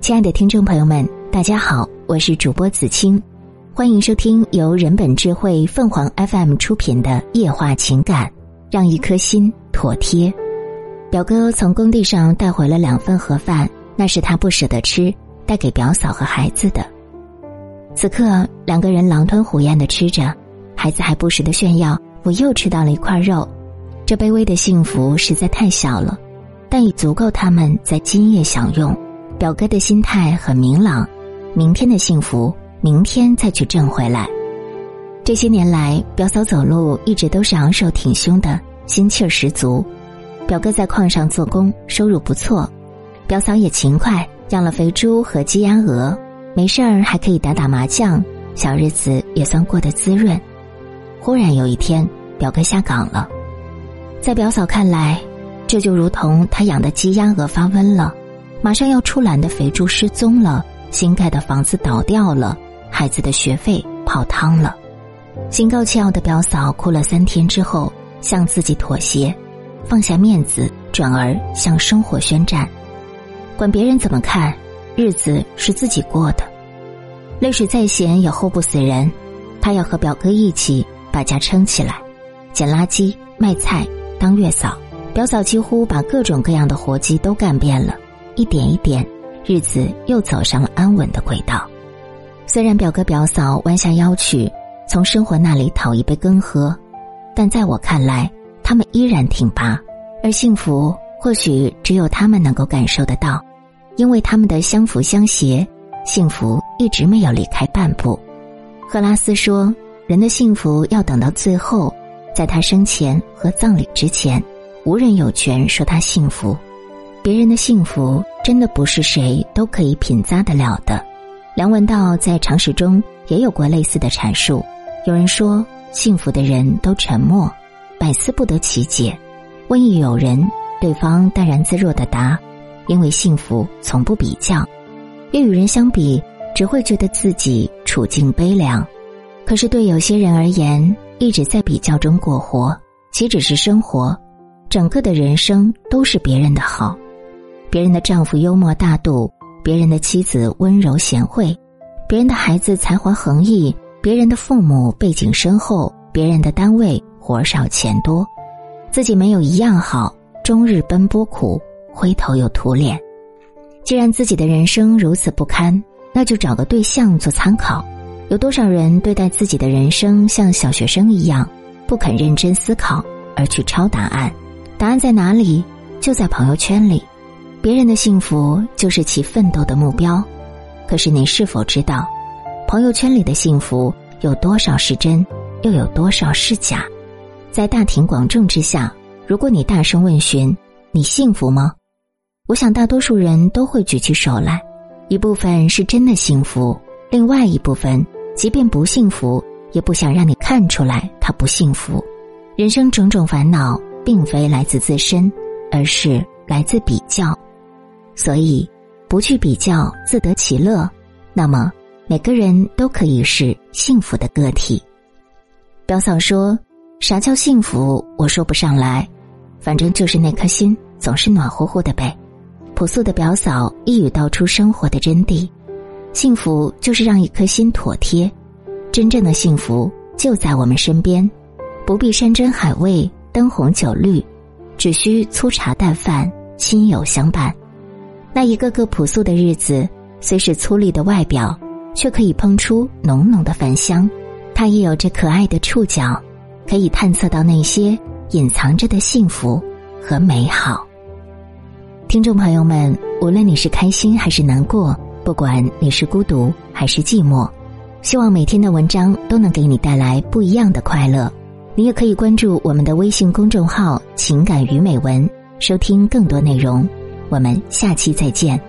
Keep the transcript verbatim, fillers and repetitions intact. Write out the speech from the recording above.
亲爱的听众朋友们，大家好，我是主播子清，欢迎收听由人本智慧凤凰 F M 出品的夜话情感，让一颗心妥帖。表哥从工地上带回了两份盒饭，那是他不舍得吃，带给表嫂和孩子的。此刻两个人狼吞虎咽地吃着，孩子还不时地炫耀，我又吃到了一块肉。这卑微的幸福实在太小了，但已足够他们在今夜享用。表哥的心态很明朗，明天的幸福明天再去挣回来。这些年来，表嫂走路一直都是昂首挺胸的，心气儿十足。表哥在矿上做工，收入不错，表嫂也勤快，养了肥猪和鸡鸭鹅，没事儿还可以打打麻将，小日子也算过得滋润。忽然有一天，表哥下岗了。在表嫂看来，这就如同他养的鸡鸭鹅发瘟了，马上要出栏的肥猪失踪了，新盖的房子倒掉了，孩子的学费泡汤了。心高气傲的表嫂哭了三天之后，向自己妥协，放下面子，转而向生活宣战。管别人怎么看，日子是自己过的。泪水再咸也齁不死人，她要和表哥一起把家撑起来，捡垃圾、卖菜、当月嫂。表嫂几乎把各种各样的活计都干遍了，一点一点，日子又走上了安稳的轨道。虽然表哥表嫂弯下腰去从生活那里讨一杯羹喝，但在我看来，他们依然挺拔，而幸福或许只有他们能够感受得到，因为他们的相扶相携，幸福一直没有离开半步。赫拉斯说，人的幸福要等到最后，在他生前和葬礼之前，无人有权说他幸福。别人的幸福真的不是谁都可以品咂得了的。梁文道在常识中也有过类似的阐述，有人说幸福的人都沉默，百思不得其解，问一友人，对方淡然自若地答，因为幸福从不比较，越与人相比，只会觉得自己处境悲凉。可是对有些人而言，一直在比较中过活，岂止是生活，整个的人生都是别人的好。别人的丈夫幽默大度，别人的妻子温柔贤惠，别人的孩子才华横溢，别人的父母背景深厚，别人的单位活少钱多，自己没有一样好，终日奔波苦，灰头又土脸。既然自己的人生如此不堪，那就找个对象做参考。有多少人对待自己的人生像小学生一样，不肯认真思考，而去抄答案？答案在哪里？就在朋友圈里。别人的幸福就是其奋斗的目标，可是你是否知道，朋友圈里的幸福有多少是真，又有多少是假？在大庭广众之下，如果你大声问询，你幸福吗？我想大多数人都会举起手来。一部分是真的幸福，另外一部分即便不幸福，也不想让你看出来他不幸福。人生种种烦恼并非来自自身，而是来自比较。所以不去比较，自得其乐，那么每个人都可以是幸福的个体。表嫂说，啥叫幸福我说不上来，反正就是那颗心总是暖乎乎的呗。朴素的表嫂一语道出生活的真谛，幸福就是让一颗心妥帖。真正的幸福就在我们身边，不必山珍海味、灯红酒绿，只需粗茶淡饭，亲友相伴。那一个个朴素的日子，虽是粗粝的外表，却可以烹出浓浓的饭香。它也有着可爱的触角，可以探测到那些隐藏着的幸福和美好。听众朋友们，无论你是开心还是难过，不管你是孤独还是寂寞，希望每天的文章都能给你带来不一样的快乐。你也可以关注我们的微信公众号情感与美文，收听更多内容。我们下期再见。